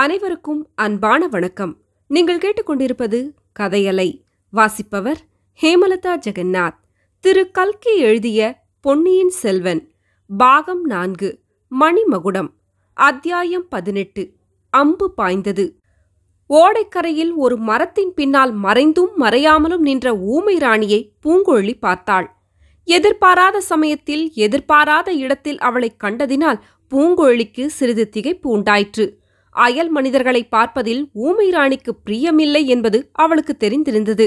அனைவருக்கும் அன்பான வணக்கம். நீங்கள் கேட்டுக்கொண்டிருப்பது கதையலை. வாசிப்பவர் ஹேமலதா ஜெகநாத். திரு கல்கி எழுதிய பொன்னியின் செல்வன் பாகம் 4 மணிமகுடம், அத்தியாயம் 18 அம்பு பாய்ந்தது. ஓடைக்கரையில் ஒரு மரத்தின் பின்னால் மறைந்தும் மறையாமலும் நின்ற ஊமை ராணியை பூங்கொள்ளி பார்த்தாள். எதிர்பாராத சமயத்தில் எதிர்பாராத இடத்தில் அவளை கண்டதினால் பூங்கொள்ளிக்கு சிறிது திகைப்பு உண்டாயிற்று. அயல் மனிதர்களை பார்ப்பதில் ஊமை ராணிக்கு பிரியமில்லை என்பது அவளுக்கு தெரிந்திருந்தது.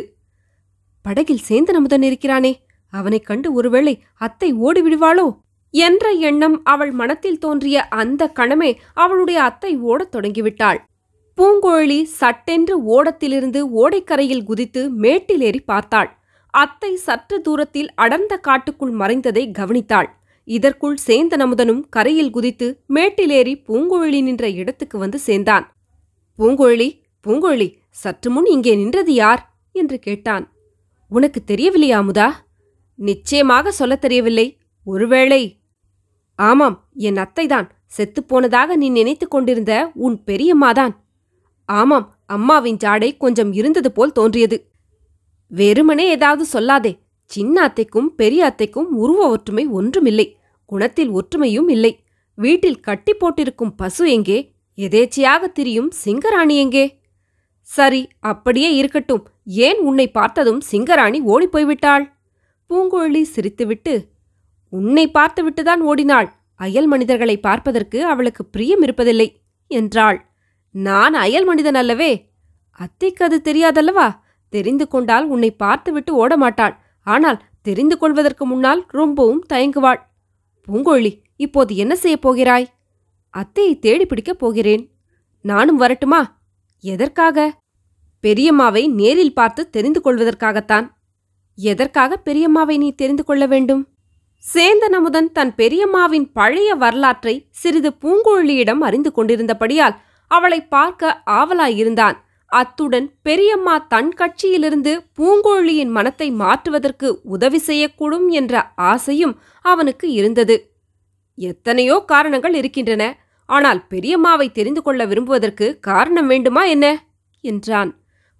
படகில் சேந்தன் அமுதன் இருக்கிறானே, அவனை கண்டு ஒருவேளை அத்தை ஓடிவிடுவாளோ என்ற எண்ணம் அவள் மனத்தில் தோன்றிய அந்த கணமே அவளுடைய அத்தை ஓடத் தொடங்கிவிட்டாள். பூங்கொள்ளி சட்டென்று ஓடத்திலிருந்து ஓடைக்கரையில் குதித்து மேட்டிலேறி பார்த்தாள். அத்தை சற்று தூரத்தில் அடர்ந்த காட்டுக்குள் மறைந்ததை கவனித்தாள். இதற்குள் சேந்தன் அமுதனும் கரையில் குதித்து மேட்டிலேறி பூங்கொழி நின்ற இடத்துக்கு வந்து சேர்ந்தான். பூங்கொழி, பூங்கொழி, சற்று முன் இங்கே நின்றது யார் என்று கேட்டான். உனக்கு தெரியவில்லையா அமுதா? நிச்சயமாக சொல்ல தெரியவில்லை. ஒருவேளை ஆமாம், என் அத்தைதான். செத்துப்போனதாக நீ நினைத்து கொண்டிருந்த உன் பெரியம்மாதான். ஆமாம், அம்மாவின் ஜாடை கொஞ்சம் இருந்தது போல் தோன்றியது. வெறுமனே ஏதாவது சொல்லாதே. சின்ன அத்தைக்கும் பெரிய அத்தைக்கும் உருவ ஒற்றுமை ஒன்றுமில்லை, குணத்தில் ஒற்றுமையும் இல்லை. வீட்டில் கட்டி போட்டிருக்கும் பசு எங்கே? எதேச்சையாக திரியும் சிங்கராணி எங்கே? சரி, அப்படியே இருக்கட்டும். ஏன் உன்னை பார்த்ததும் சிங்கராணி ஓடிப்போய்விட்டாள்? பூங்கொள்ளி சிரித்துவிட்டு, உன்னை பார்த்துவிட்டுதான் ஓடினாள். அயல் மனிதர்களை பார்ப்பதற்கு அவளுக்கு பிரியம் இருப்பதில்லை என்றாள். நான் அயல் மனிதன் அல்லவே? அத்தைக்கு அது தெரியாதல்லவா? தெரிந்து கொண்டால் உன்னை பார்த்துவிட்டு ஓடமாட்டாள். ஆனால் தெரிந்து கொள்வதற்கு முன்னால் ரொம்பவும் தயங்குவாள். பூங்கொள்ளி, இப்போது என்ன செய்யப் போகிறாய்? அத்தையை தேடி பிடிக்கப் போகிறேன். நானும் வரட்டுமா? எதற்காக? பெரியம்மாவை நேரில் பார்த்து தெரிந்து கொள்வதற்காகத்தான். எதற்காக பெரியம்மாவை நீ தெரிந்து கொள்ள வேண்டும்? சேந்தன் அமுதன் தன் பெரியம்மாவின் பழைய வரலாற்றை சிறிது பூங்கொள்ளியிடம் அறிந்து கொண்டிருந்தபடியால் அவளை பார்க்க ஆவலாயிருந்தான். அத்துடன் பெரியம்மா தன் கட்சியிலிருந்து பூங்கொள்ளியின் மனத்தை மாற்றுவதற்கு உதவி செய்யக்கூடும் என்ற ஆசையும் அவனுக்கு இருந்தது. எத்தனையோ காரணங்கள் இருக்கின்றன, ஆனால் பெரியம்மாவை தெரிந்து கொள்ள விரும்புவதற்கு காரணம் வேண்டுமா என்ன என்றான்.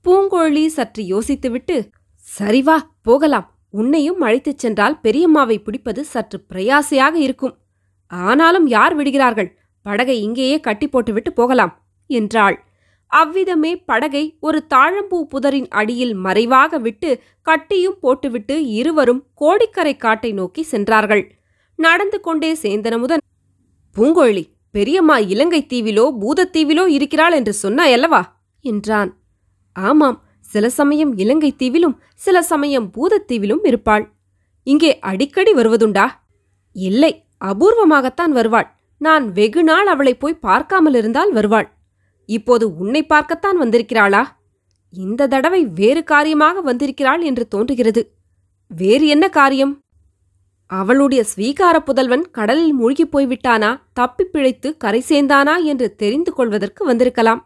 பூங்கொள்ளி சற்று யோசித்துவிட்டு, சரிவா போகலாம். உன்னையும் அழைத்துச் சென்றால் பெரியம்மாவை பிடிப்பது சற்று பிரயாசையாக இருக்கும். ஆனாலும் யார் விடுகிறார்கள்? படகை இங்கேயே கட்டி போட்டுவிட்டு போகலாம் என்றாள். அவ்விதமே படகை ஒரு தாழம்பூ புதரின் அடியில் மறைவாக விட்டு கட்டியும் போட்டுவிட்டு இருவரும் கோடிக்கரை காட்டை நோக்கி சென்றார்கள். நடந்து கொண்டே சேந்தன் அமுதன், பூங்கொள்ளி, பெரியம்மா இலங்கை தீவிலோ பூதத்தீவிலோ இருக்கிறாள் என்று சொன்னாயல்லவா என்றான். ஆமாம், சில சமயம் இலங்கை தீவிலும் சில சமயம் பூதத்தீவிலும் இருப்பாள். இங்கே அடிக்கடி வருவதுண்டா? இல்லை, அபூர்வமாகத்தான் வருவாள். நான் வெகு நாள் அவளை போய் பார்க்காமலிருந்தால் வருவாள். இப்போது உன்னை பார்க்கத்தான் வந்திருக்கிறாளா? இந்த தடவை வேறு காரியமாக வந்திருக்கிறாள் என்று தோன்றுகிறது. வேறு என்ன காரியம்? அவளுடைய ஸ்வீகார புதல்வன் கடலில் மூழ்கி போய்விட்டானா, தப்பி பிழைத்து கரை சேர்ந்தானா என்று தெரிந்து கொள்வதற்கு வந்திருக்கலாம்.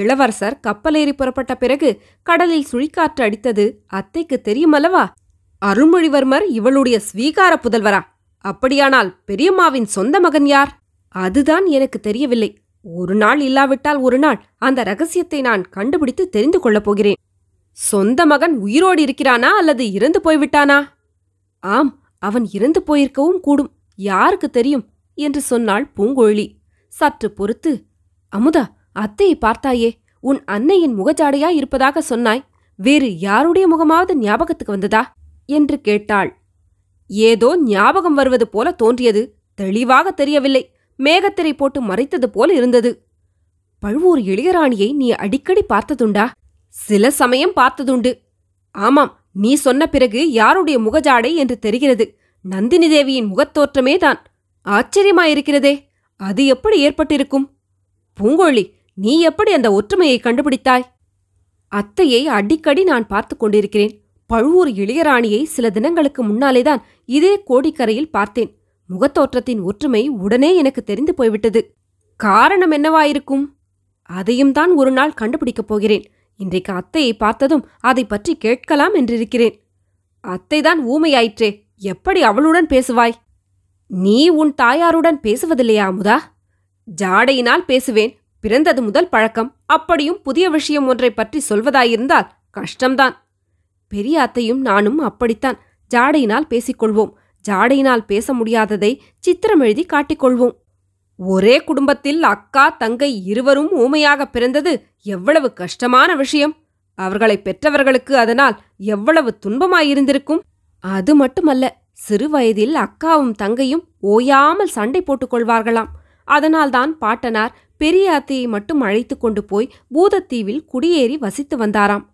இளவரசர் கப்பலேறி புறப்பட்ட பிறகு கடலில் சுழிக்காற்று அடித்தது அத்தைக்கு தெரியுமல்லவா? அருள்மொழிவர்மர் இவளுடைய ஸ்வீகார புதல்வரா? அப்படியானால் பெரியம்மாவின் சொந்த மகன் யார்? அதுதான் எனக்கு தெரியவில்லை. ஒரு நாள் இல்லாவிட்டால் ஒரு நாள் அந்த ரகசியத்தை நான் கண்டுபிடித்து தெரிந்து கொள்ளப் போகிறேன். சொந்த மகன் உயிரோடு இருக்கிறானா அல்லது இறந்து போய்விட்டானா? ஆம், அவன் இறந்து போயிருக்கவும் கூடும், யாருக்கு தெரியும் என்று சொன்னாள் பூங்கொழி. சற்று பொறுத்து, அமுதா, அத்தையை பார்த்தாயே, உன் அன்னையின் முகஜாடையா இருப்பதாக சொன்னாய். வேறு யாருடைய முகமாவது ஞாபகத்துக்கு வந்ததா என்று கேட்டாள். ஏதோ ஞாபகம் வருவது போல தோன்றியது, தெளிவாக தெரியவில்லை. மேகத்திரை போட்டு மறைத்தது போல இருந்தது. பழுவூர் இளையராணியை நீ அடிக்கடி பார்த்ததுண்டா? சில சமயம் பார்த்ததுண்டு. ஆமாம், நீ சொன்ன பிறகு யாருடைய முகஜாடை என்று தெரிகிறது. நந்தினி தேவியின் முகத்தோற்றமே தான். ஆச்சரியமாயிருக்கிறதே, அது எப்படி ஏற்பட்டிருக்கும்? பூங்கொழி, நீ எப்படி அந்த ஒற்றுமையை கண்டுபிடித்தாய்? அத்தையை அடிக்கடி நான் பார்த்து கொண்டிருக்கிறேன். பழுவூர் இளையராணியை சில தினங்களுக்கு முன்னாலேதான் இதே கோடிக்கரையில் பார்த்தேன். முகத்தோற்றத்தின் ஒற்றுமை உடனே எனக்கு தெரிந்து போய்விட்டது. காரணம் என்னவாயிருக்கும்? அதையும் தான் ஒரு நாள் கண்டுபிடிக்கப் போகிறேன். இன்றைக்கு அத்தையை பார்த்ததும் அதை பற்றி கேட்கலாம் என்றிருக்கிறேன். அத்தைதான் ஊமையாயிற்றே, எப்படி அவளுடன் பேசுவாய்? நீ உன் தாயாருடன் பேசுவதில்லையா அமுதா? ஜாடையினால் பேசுவேன், பிறந்தது முதல் பழக்கம். அப்படியும் புதிய விஷயம் ஒன்றை பற்றி சொல்வதாயிருந்தால் கஷ்டம்தான். பெரிய அத்தையும் நானும் அப்படித்தான் ஜாடையினால் பேசிக்கொள்வோம். ஜாடையினால் பேச முடியாததை சித்திரம் எழுதி காட்டிக்கொள்வோம். ஒரே குடும்பத்தில் அக்கா தங்கை இருவரும் ஊமையாக பிறந்தது எவ்வளவு கஷ்டமான விஷயம். அவர்களை பெற்றவர்களுக்கு அதனால் எவ்வளவு துன்பமாயிருந்திருக்கும். அது மட்டுமல்ல, சிறுவயதில் அக்காவும் தங்கையும் ஓயாமல் சண்டை போட்டுக்கொள்வார்களாம். அதனால்தான் பாட்டனார் பெரிய அத்தையை மட்டும் அழைத்து கொண்டு போய் பூதத்தீவில் குடியேறி வசித்து வந்தாராம்.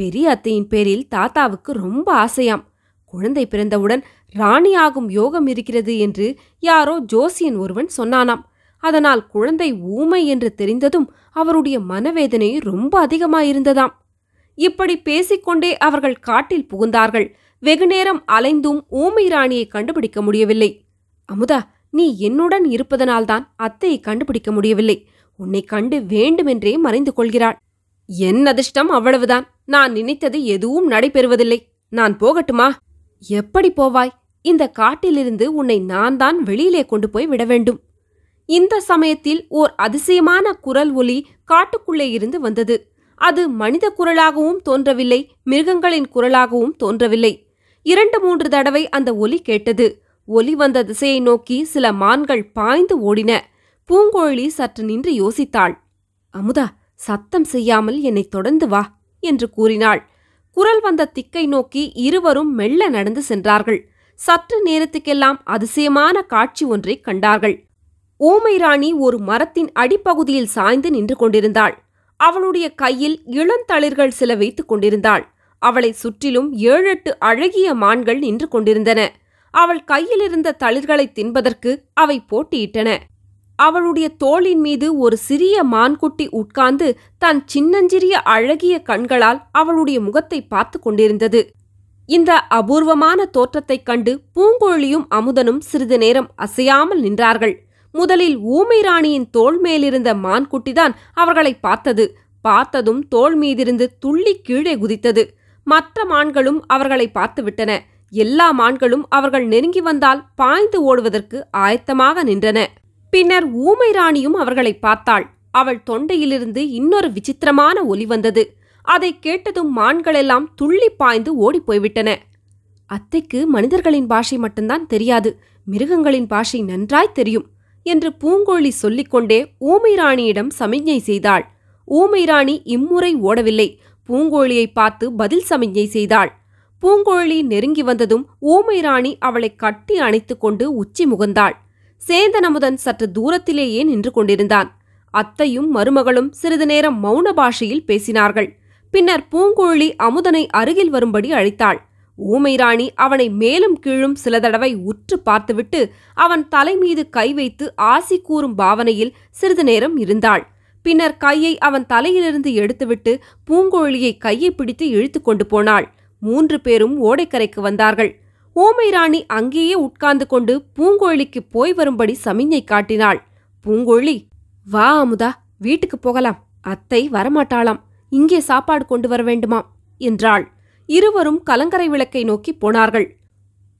பெரிய அத்தையின் பேரில் தாத்தாவுக்கு ரொம்ப ஆசையாம். குழந்தை பிறந்தவுடன் ராணியாகும் யோகம் இருக்கிறது என்று யாரோ ஜோசியன் ஒருவன் சொன்னானாம். அதனால் குழந்தை ஊமை என்று தெரிந்ததும் அவருடைய மனவேதனை ரொம்ப அதிகமாயிருந்ததாம். இப்படி பேசிக்கொண்டே அவர்கள் காட்டில் புகுந்தார்கள். வெகுநேரம் அலைந்தும் ஊமை ராணியை கண்டுபிடிக்க முடியவில்லை. அமுதா, நீ என்னுடன் இருப்பதனால்தான் அத்தையை கண்டுபிடிக்க முடியவில்லை. உன்னை கண்டு வேண்டுமென்றே மறைந்து கொள்கிறாள். என் அதிர்ஷ்டம் அவ்வளவுதான். நான் நினைத்தது எதுவும் நடைபெறுவதில்லை. நான் போகட்டுமா? எப்படி போவாய்? இந்த காட்டிலிருந்து உன்னை நான் தான் வெளியிலே கொண்டு போய் விட வேண்டும். இந்த சமயத்தில் ஓர் அதிசயமான குரல் ஒலி காட்டுக்குள்ளே இருந்து வந்தது. அது மனித குரலாகவும் தோன்றவில்லை, மிருகங்களின் குரலாகவும் தோன்றவில்லை. 2-3 தடவை அந்த ஒலி கேட்டது. ஒலி வந்த திசையை நோக்கி சில மான்கள் பாய்ந்து ஓடின. பூங்கொழி சற்று நின்று யோசித்தாள். அமுதா, சத்தம் செய்யாமல் என்னை தொடர்ந்து வா என்று கூறினாள். குரல் வந்த திக்கை நோக்கி இருவரும் மெல்ல நடந்து சென்றார்கள். சற்று நேரத்துக்கெல்லாம் அதிசயமான காட்சி ஒன்றை கண்டார்கள். ஊமை ராணி ஒரு மரத்தின் அடிப்பகுதியில் சாய்ந்து நின்று கொண்டிருந்தாள். அவளுடைய கையில் இளந்தளிர்கள் சில வைத்துக் கொண்டிருந்தாள். அவளை சுற்றிலும் 7-8 அழகிய மான்கள் நின்று கொண்டிருந்தன. அவள் கையிலிருந்த தளிர்களை தின்பதற்கு அவை போட்டியிட்டன. அவளுடைய தோளின் மீது ஒரு சிறிய மான்குட்டி உட்கார்ந்து தன் சின்னஞ்சிறிய அழகிய கண்களால் அவளுடைய முகத்தை பார்த்து கொண்டிருந்தது. இந்த அபூர்வமான தோற்றத்தைக் கண்டு பூங்கொழியும் அமுதனும் சிறிது நேரம் அசையாமல் நின்றார்கள். முதலில் ஊமை ராணியின் தோள் மேலிருந்த மான்குட்டிதான் அவர்களை பார்த்தது. பார்த்ததும் தோள் மீதிருந்து துள்ளி கீழே குதித்தது. மற்ற மான்களும் அவர்களை பார்த்துவிட்டன. எல்லா மான்களும் அவர்கள் நெருங்கி வந்தால் பாய்ந்து ஓடுவதற்கு ஆயத்தமாக நின்றன. பின்னர் ஊமை ராணியும் அவர்களை பார்த்தாள். அவள் தொண்டையிலிருந்து இன்னொரு விசித்திரமான ஒலி வந்தது. அதை கேட்டதும் மான்களெல்லாம் துள்ளி பாய்ந்து ஓடிப்போய்விட்டன. அத்தைக்கு மனிதர்களின் பாஷை மட்டும்தான் தெரியாது, மிருகங்களின் பாஷை நன்றாய் தெரியும் என்று பூங்கொழி சொல்லிக்கொண்டே ஊமை ராணியிடம் சமிஞ்ஞை செய்தாள். ஊமை ராணி இம்முறை ஓடவில்லை. பூங்கொழியை பார்த்து பதில் சமிஞ்ஞை செய்தாள். பூங்கொழி நெருங்கி வந்ததும் ஊமை ராணி அவளை கட்டி அணைத்து கொண்டு உச்சி முகந்தாள். சேந்தன் அமுதன் சற்று தூரத்திலேயே நின்று கொண்டிருந்தான். அத்தையும் மருமகளும் சிறிது நேரம் மௌன பாஷையில் பேசினார்கள். பின்னர் பூங்கொழி அமுதனை அருகில் வரும்படி அழைத்தாள். ஊமை ராணி அவனை மேலும் கீழும் சில தடவை உற்று பார்த்துவிட்டு அவன் தலைமீது கை வைத்து ஆசி கூறும் பாவனையில் சிறிது நேரம் இருந்தாள். பின்னர் கையை அவன் தலையிலிருந்து எடுத்துவிட்டு பூங்கொழியை கையை பிடித்து இழுத்து கொண்டு போனாள். 3 பேரும் ஓடைக்கரைக்கு வந்தார்கள். ஊமை ராணி அங்கேயே உட்கார்ந்து கொண்டு பூங்கொழிக்கு போய் வரும்படி சமிஞ்ஞை காட்டினாள். பூங்கொழி, வா அமுதா, வீட்டுக்கு போகலாம். அத்தை வரமாட்டாளாம். இங்கே சாப்பாடு கொண்டு வர வேண்டுமாம் என்றாள். இருவரும் கலங்கரை விளக்கை நோக்கி போனார்கள்.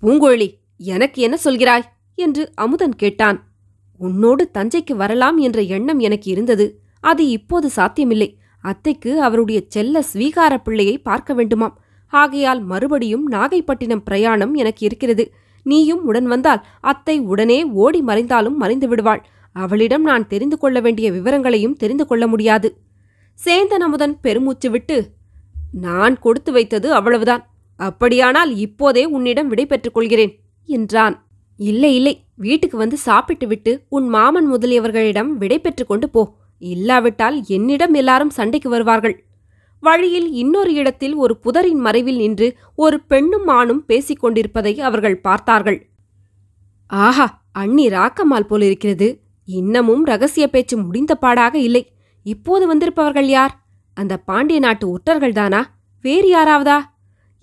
பூங்கொழி, எனக்கு என்ன சொல்கிறாய் என்று அமுதன் கேட்டான். உன்னோடு தஞ்சைக்கு வரலாம் என்ற எண்ணம் எனக்கு இருந்தது. அது இப்போது சாத்தியமில்லை. அத்தைக்கு அவருடைய செல்ல ஸ்வீகார பிள்ளையை பார்க்க வேண்டுமாம். ஆகையால் மறுபடியும் நாகைப்பட்டினம் பிரயாணம் எனக்கு இருக்கிறது. நீயும் உடன் வந்தால் அத்தை உடனே ஓடி மறைந்தாலும் மறைந்து விடுவாள். அவளிடம் நான் தெரிந்து கொள்ள வேண்டிய விவரங்களையும் தெரிந்து கொள்ள முடியாது. சேந்தன் அமுதன் பெருமூச்சு விட்டு, நான் கொடுத்து வைத்தது அவ்வளவுதான். அப்படியானால் இப்போதே உன்னிடம் விடை பெற்றுக் கொள்கிறேன் என்றான். இல்லை இல்லை, வீட்டுக்கு வந்து சாப்பிட்டு விட்டு உன் மாமன் முதலியவர்களிடம் விடை பெற்று கொண்டு போ. இல்லாவிட்டால் என்னிடம் எல்லாரும் சண்டைக்கு வருவார்கள். வழியில் இன்னொரு இடத்தில் ஒரு புதரின் மறைவில் நின்று ஒரு பெண்ணும் ஆணும் பேசிக் கொண்டிருப்பதை அவர்கள் பார்த்தார்கள். ஆஹா, அண்ணி ராக்கம்மாள் போலிருக்கிறது. இன்னமும் ரகசிய பேச்சு முடிந்த பாடாக இல்லை. இப்போது வந்திருப்பவர்கள் யார்? அந்த பாண்டிய நாட்டு ஒற்றர்கள்தானா? வேறு யாராவதா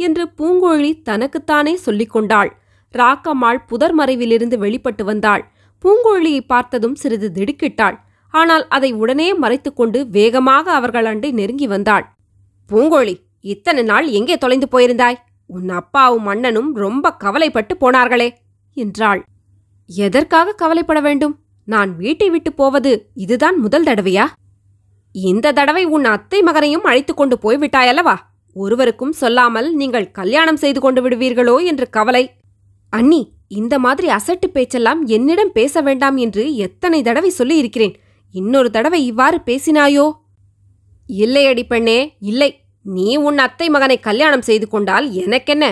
என்று பூங்கொழி தனக்குத்தானே சொல்லிக்கொண்டாள். ராக்கம்மாள் புதர் மறைவிலிருந்து வெளிப்பட்டு வந்தாள். பூங்கொழியை பார்த்ததும் சிறிது திடுக்கிட்டாள். ஆனால் அதை உடனே மறைத்துக்கொண்டு வேகமாக அவர்கள் அண்டை நெருங்கி வந்தாள். பூங்கொழி, இத்தனை நாள் எங்கே தொலைந்து போயிருந்தாய்? உன் அப்பாவும் அண்ணனும் ரொம்ப கவலைப்பட்டு போனார்களே என்றாள். எதற்காக கவலைப்பட வேண்டும்? நான் வீட்டை விட்டு போவது இதுதான் முதல் தடவையா? இந்த தடவை உன் அத்தை மகனையும் அழைத்து கொண்டு போய் விட்டாயல்லவா? ஒருவருக்கும் சொல்லாமல் நீங்கள் கல்யாணம் செய்து கொண்டு விடுவீர்களோ என்று கவலை. அண்ணி, இந்த மாதிரி அசட்டு பேச்செல்லாம் என்னிடம் பேச வேண்டாம் என்று எத்தனை தடவை சொல்லியிருக்கிறேன். இன்னொரு தடவை இவ்வாறு பேசினாயோ? இல்லையடி பெண்ணே, இல்லை. நீ உன் அத்தை மகனை கல்யாணம் செய்து கொண்டால் எனக்கென்ன?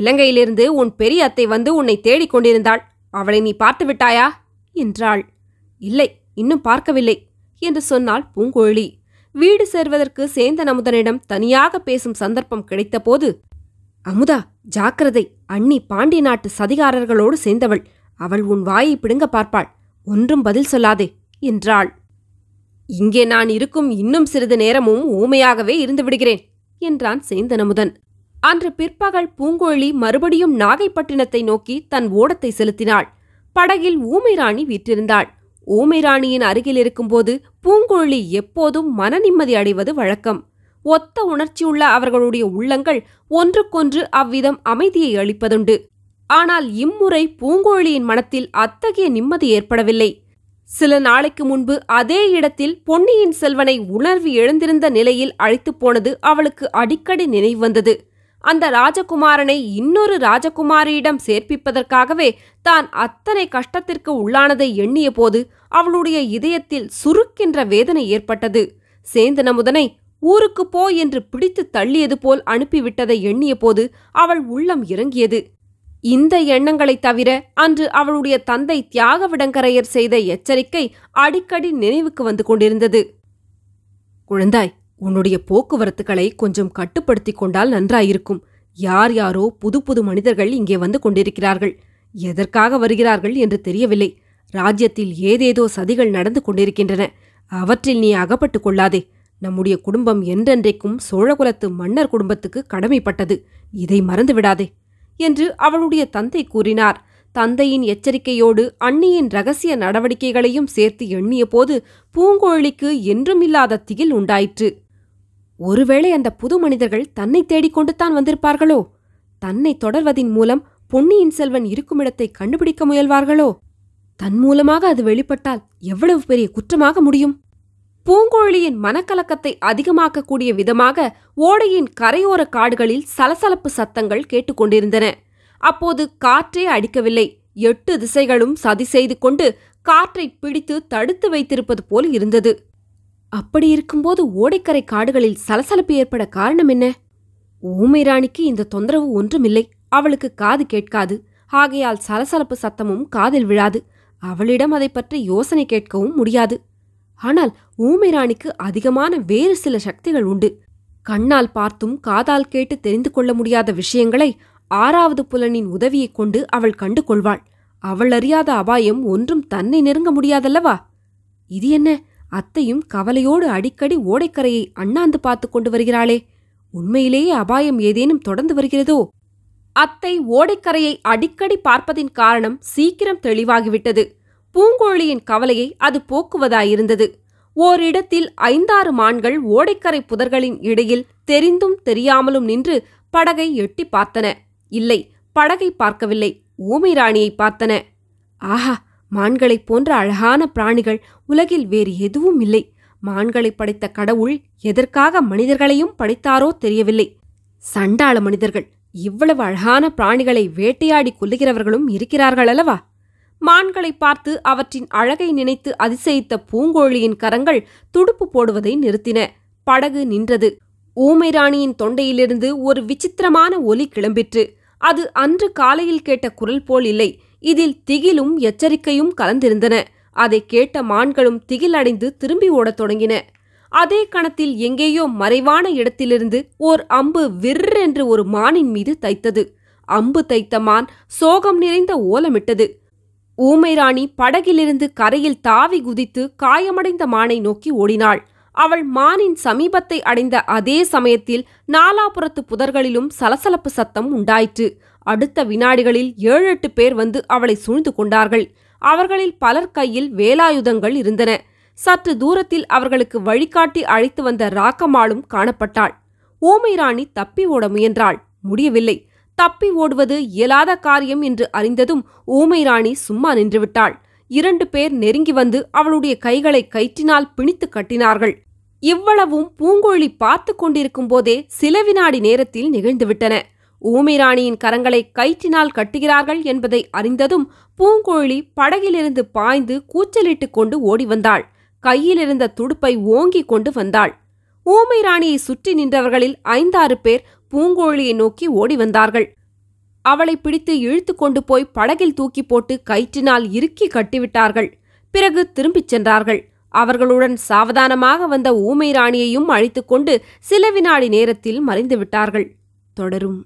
இலங்கையிலிருந்து உன் பெரிய அத்தை வந்து உன்னை தேடிக் கொண்டிருந்தாள். அவளை நீ பார்த்து விட்டாயா என்றாள். இல்லை, இன்னும் பார்க்கவில்லை என்று சொன்னாள் பூங்கொழி. வீடு சேர்வதற்கு சேந்தன் அமுதனிடம் தனியாக பேசும் சந்தர்ப்பம் கிடைத்தபோது, அமுதா ஜாக்கிரதை, அண்ணி பாண்டி நாட்டு சதிகாரர்களோடு சேர்ந்தவள். அவள் உன் வாயை பிடுங்க பார்ப்பாள். ஒன்றும் பதில் சொல்லாதே என்றாள். இங்கே நான் இருக்கும் இன்னும் சிறிது நேரமும் ஊமையாகவே இருந்து விடுகிறேன் என்றான் சேந்தன் அமுதன். அன்று பிற்பகல் பூங்கொழி மறுபடியும் நாகைப்பட்டினத்தை நோக்கி தன் ஓடத்தை செலுத்தினாள். படகில் ஊமை ராணி வீற்றிருந்தாள். ஊமை ராணியின் அருகில் இருக்கும்போது பூங்கொழி எப்போதும் மன நிம்மதி அடைவது வழக்கம். ஒத்த உணர்ச்சியுள்ள அவர்களுடைய உள்ளங்கள் ஒன்றுக்கொன்று அவ்விதம் அமைதியை அளிப்பதுண்டு. ஆனால் இம்முறை பூங்கொழியின் மனத்தில் அத்தகைய நிம்மதி ஏற்படவில்லை. சில நாளைக்கு முன்பு அதே இடத்தில் பொன்னியின் செல்வனை உணர்வு எழுந்திருந்த நிலையில் அழைத்து போனது அவளுக்கு அடிக்கடி நினைவு வந்தது. அந்த ராஜகுமாரனை இன்னொரு ராஜகுமாரியிடம் சேர்ப்பிப்பதற்காகவே தான் அத்தனை கஷ்டத்திற்கு உள்ளானதை எண்ணிய போது அவளுடைய இதயத்தில் சுருக்கின்ற வேதனை ஏற்பட்டது. சேந்தன் அமுதனை ஊருக்கு போ என்று பிடித்து தள்ளியது போல் அனுப்பிவிட்டதை எண்ணிய போது அவள் உள்ளம் இறங்கியது. இந்த எண்ணங்களைத் தவிர அன்று அவளுடைய தந்தை தியாக விடங்கரையர் செய்த எச்சரிக்கை அடிக்கடி நினைவுக்கு வந்து கொண்டிருந்தது. குழந்தாய், உன்னுடைய போக்குவரத்துக்களை கொஞ்சம் கட்டுப்படுத்தி கொண்டால் நன்றாயிருக்கும். யார் யாரோ புது புது மனிதர்கள் இங்கே வந்து கொண்டிருக்கிறார்கள். எதற்காக வருகிறார்கள் என்று தெரியவில்லை. ராஜ்யத்தில் ஏதேதோ சதிகள் நடந்து கொண்டிருக்கின்றன. அவற்றில் நீ அகப்பட்டு கொள்ளாதே. நம்முடைய குடும்பம் என்றென்றைக்கும் சோழகுலத்து மன்னர் குடும்பத்துக்கு கடமைப்பட்டது. இதை மறந்துவிடாதே என்று அவளுடைய தந்தை கூறினார். தந்தையின் எச்சரிக்கையோடு அண்ணியின் இரகசிய நடவடிக்கைகளையும் சேர்த்து எண்ணிய போது பூங்கொழிக்கு என்றுமில்லாத திகில் உண்டாயிற்று. ஒருவேளை அந்த புது மனிதர்கள் தன்னை தேடிக்கொண்டுத்தான் வந்திருப்பார்களோ? தன்னை தொடர்வதின் மூலம் பொன்னியின் செல்வன் இருக்குமிடத்தை கண்டுபிடிக்க முயல்வார்களோ? தன் மூலமாக அது வெளிப்பட்டால் எவ்வளவு பெரிய குற்றமாக முடியும்? பூங்கொழியின் மனக்கலக்கத்தை அதிகமாக்கக்கூடிய விதமாக ஓடையின் கரையோர காடுகளில் சலசலப்பு சத்தங்கள் கேட்டுக்கொண்டிருந்தன. அப்போது காற்றே அடிக்கவில்லை. 8 திசைகளும் சதி செய்து கொண்டு காற்றை பிடித்து தடுத்து வைத்திருப்பது போல் இருந்தது. அப்படியிருக்கும்போது ஓடைக்கரை காடுகளில் சலசலப்பு ஏற்பட காரணம் என்ன? ஊமை ராணிக்கு இந்த தொந்தரவு ஒன்றுமில்லை. அவளுக்கு காது கேட்காது. ஆகையால் சலசலப்பு சத்தமும் காதில் விழாது. அவளிடம் அதை பற்றி யோசனை கேட்கவும் முடியாது. ஆனால் ஊமை ராணிக்கு அதிகமான வேறு சில சக்திகள் உண்டு. கண்ணால் பார்த்தும் காதால் கேட்டு தெரிந்து கொள்ள முடியாத விஷயங்களை 6வது புலனின் உதவியைக் கொண்டு அவள் கண்டு கொள்வாள். அவள் அறியாத அபாயம் ஒன்றும் தன்னை நெருங்க முடியாதல்லவா? இது என்ன, அத்தையும் கவலையோடு அடிக்கடி ஓடைக்கரையை அண்ணாந்து பார்த்து கொண்டு வருகிறாளே? உண்மையிலேயே அபாயம் ஏதேனும் தொடர்ந்து வருகிறதோ? அத்தை ஓடைக்கரையை அடிக்கடி பார்ப்பதின் காரணம் சீக்கிரம் தெளிவாகிவிட்டது. பூங்கொழியின் கவலையை அது போக்குவதாயிருந்தது. ஓரிடத்தில் 5-6 மான்கள் ஓடைக்கரை புதர்களின் இடையில் தெரிந்தும் தெரியாமலும் நின்று படகை எட்டி பார்த்தன. இல்லை, படகை பார்க்கவில்லை, ஊமை ராணியை பார்த்தன. ஆஹா, மான்களைப் போன்ற அழகான பிராணிகள் உலகில் வேறு எதுவும் இல்லை. மான்களை படைத்த கடவுள் எதற்காக மனிதர்களையும் படைத்தாரோ தெரியவில்லை. சண்டாள மனிதர்கள் இவ்வளவு அழகான பிராணிகளை வேட்டையாடி கொல்லுகிறவர்களும் இருக்கிறார்கள் அல்லவா? மான்களை பார்த்து அவற்றின் அழகை நினைத்து அதிசயித்த பூங்கொழியின் கரங்கள் துடுப்பு போடுவதை நிறுத்தின. படகு நின்றது. ஊமை ராணியின் தொண்டையிலிருந்து ஒரு விசித்திரமான ஒலி கிளம்பிற்று. அது அன்று காலையில் கேட்ட குரல் போல் இல்லை. இதில் திகிலும் எச்சரிக்கையும் கலந்திருந்தன. அதை கேட்ட மான்களும் திகில் அடைந்து திரும்பி ஓடத் தொடங்கின. அதே கணத்தில் எங்கேயோ மறைவான இடத்திலிருந்து ஓர் அம்பு விற்றென்று ஒரு மானின் மீது தைத்தது. அம்பு தைத்த மான் சோகம் நிறைந்த ஓலமிட்டது. ஊமை ராணி படகிலிருந்து கரையில் தாவி குதித்து காயமடைந்த மானை நோக்கி ஓடினாள். அவள் மானின் சமீபத்தை அடைந்த அதே சமயத்தில் நாலாபுரத்து புதர்களிலும் சலசலப்பு சத்தம் உண்டாயிற்று. அடுத்த வினாடிகளில் 7-8 பேர் வந்து அவளை சூழ்ந்து கொண்டார்கள். அவர்களில் பலர் கையில் வேலாயுதங்கள் இருந்தன. சற்று தூரத்தில் அவர்களுக்கு வழிகாட்டி அழைத்து வந்த ராக்கம்மாளும் காணப்பட்டாள். ஊமை ராணி தப்பி ஓட முயன்றாள். முடியவில்லை. தப்பி ஓடுவது இயலாத காரியம் என்று அறிந்ததும் ஊமை ராணி சும்மா நின்றுவிட்டாள். 2 பேர் நெருங்கி வந்து அவளுடைய கைகளை கயிற்றினால் பிணித்து கட்டினார்கள். இவ்வளவும் பூங்கோழி பார்த்து கொண்டிருக்கும் போதே சில வினாடி நேரத்தில் நிகழ்ந்துவிட்டன. ஊமை ராணியின் கரங்களை கயிற்றினால் கட்டுகிறார்கள் என்பதை அறிந்ததும் பூங்கோழி படகிலிருந்து பாய்ந்து கூச்சலிட்டு கொண்டு ஓடி வந்தாள். கையிலிருந்த துடுப்பை ஓங்கி கொண்டு வந்தாள். ஊமை ராணியை சுற்றி நின்றவர்களில் 5-6 பேர் பூங்கோழியை நோக்கி ஓடி வந்தார்கள். அவளை பிடித்து இழுத்து கொண்டு போய் படகில் தூக்கி போட்டு கயிற்றினால் இறுக்கி கட்டிவிட்டார்கள். பிறகு திரும்பிச் சென்றார்கள். அவர்களுடன் சாவதானமாக வந்த ஊமை ராணியையும் அழைத்து கொண்டு சில வினாடி நேரத்தில் மறைந்துவிட்டார்கள். தொடரும்.